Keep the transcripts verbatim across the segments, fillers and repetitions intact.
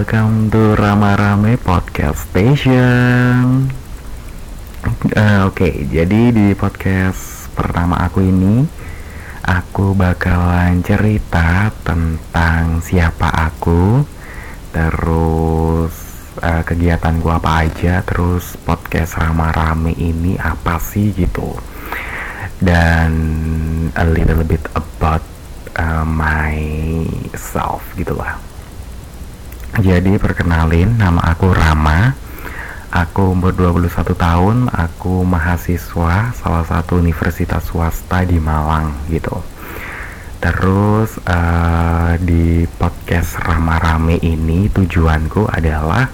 Welcome to Rame-Rame Podcast Station. uh, Oke, okay, jadi di podcast pertama aku ini aku bakalan cerita tentang siapa aku, terus uh, kegiatanku apa aja, terus podcast Rame-Rame ini apa sih gitu. Dan a little bit about uh, myself gitu lah. Jadi perkenalin, nama aku Rama. Aku umur dua puluh satu tahun, aku mahasiswa salah satu universitas swasta di Malang gitu. Terus uh, di podcast Rame-Rame ini tujuanku adalah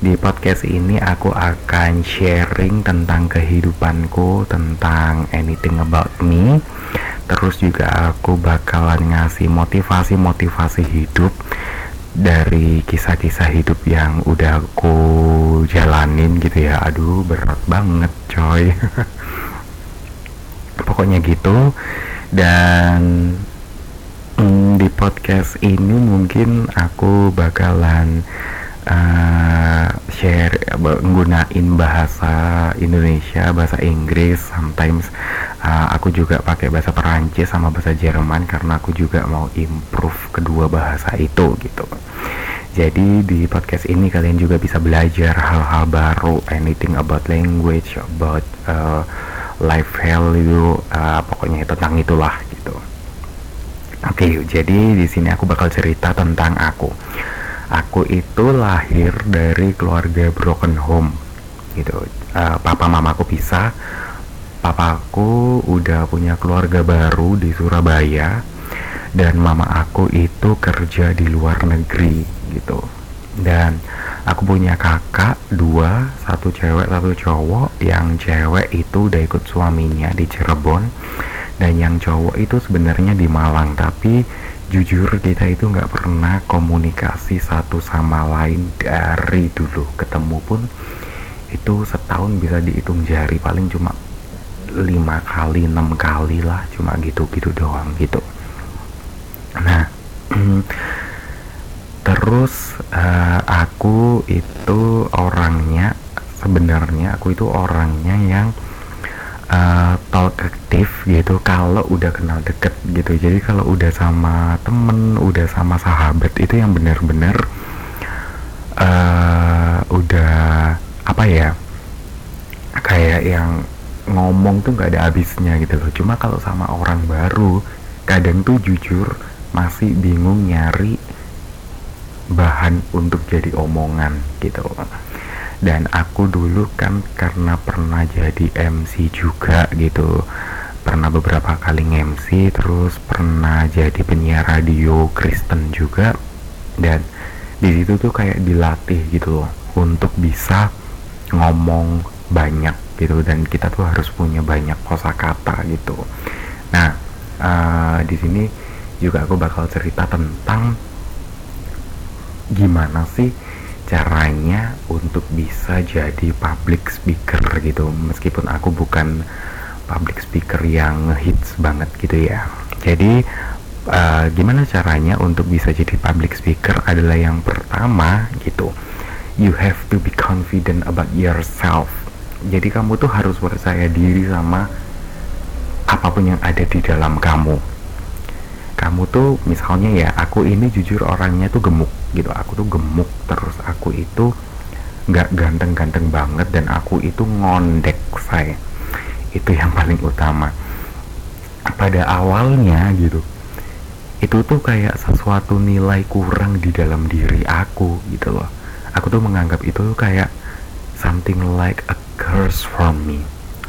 di podcast ini aku akan sharing tentang kehidupanku, tentang anything about me. Terus juga aku bakalan ngasih motivasi-motivasi hidup dari kisah-kisah hidup yang udah aku jalanin gitu ya. Aduh, berat banget coy. Pokoknya gitu. Dan mm, di podcast ini mungkin aku bakalan uh, share, gunain bahasa Indonesia, bahasa Inggris, sometimes uh, aku juga pakai bahasa Perancis sama bahasa Jerman karena aku juga mau improve kedua bahasa itu gitu. Jadi di podcast ini kalian juga bisa belajar hal-hal baru, anything about language, about uh, life value, uh, pokoknya tentang itulah gitu. Oke, okay, jadi di sini aku bakal cerita tentang aku. Aku itu lahir dari keluarga broken home gitu. Uh, papa mamaku pisah. Papaku udah punya keluarga baru di Surabaya. Dan mama aku itu kerja di luar negeri gitu. Dan aku punya kakak dua, satu cewek satu cowok. Yang cewek itu udah ikut suaminya di Cirebon, dan yang cowok itu sebenarnya di Malang. Tapi jujur kita itu gak pernah komunikasi satu sama lain dari dulu. Ketemu pun itu setahun bisa dihitung jari, paling cuma lima kali enam kali lah, cuma gitu-gitu doang gitu. Nah, terus uh, aku itu orangnya, sebenarnya aku itu orangnya yang uh, talkative gitu kalau udah kenal deket gitu. Jadi kalau udah sama temen, udah sama sahabat itu yang benar-benar uh, udah apa ya, kayak yang ngomong tuh nggak ada habisnya gitu loh. Cuma kalau sama orang baru kadang tuh jujur masih bingung nyari bahan untuk jadi omongan gitu. Dan aku dulu kan karena pernah jadi M C juga gitu, pernah beberapa kali M C, terus pernah jadi penyiar radio Kristen juga. Dan di situ tuh kayak dilatih gitu loh untuk bisa ngomong banyak gitu. Dan kita tuh harus punya banyak kosakata gitu. Nah, uh, di sini juga aku bakal cerita tentang gimana sih caranya untuk bisa jadi public speaker gitu. Meskipun aku bukan public speaker yang ngehits banget gitu ya. Jadi uh, gimana caranya untuk bisa jadi public speaker adalah yang pertama gitu, you have to be confident about yourself. Jadi kamu tuh harus percaya diri sama apapun yang ada di dalam kamu. Kamu tuh misalnya ya, aku ini jujur orangnya tuh gemuk gitu. Aku tuh gemuk, terus aku itu gak ganteng-ganteng banget, dan aku itu ngondek. Saya itu yang paling utama pada awalnya gitu. Itu tuh kayak sesuatu nilai kurang di dalam diri aku gitu loh. Aku tuh menganggap itu kayak something like a curse from me.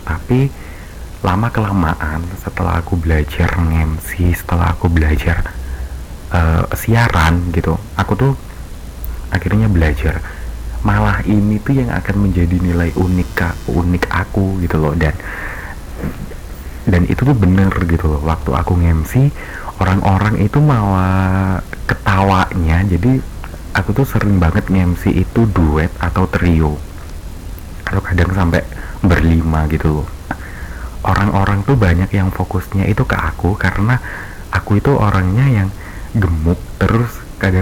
Tapi lama kelamaan setelah aku belajar nge-M C, setelah aku belajar uh, siaran gitu, aku tuh akhirnya belajar malah ini tuh yang akan menjadi nilai unik unik aku gitu loh. Dan dan itu tuh bener gitu loh. Waktu aku nge-M C, orang-orang itu malah ketawanya. Jadi aku tuh sering banget nge-M C itu duet atau trio, atau kadang sampai berlima gitu loh. Orang-orang tuh banyak yang fokusnya itu ke aku karena aku itu orangnya yang gemuk, terus kadang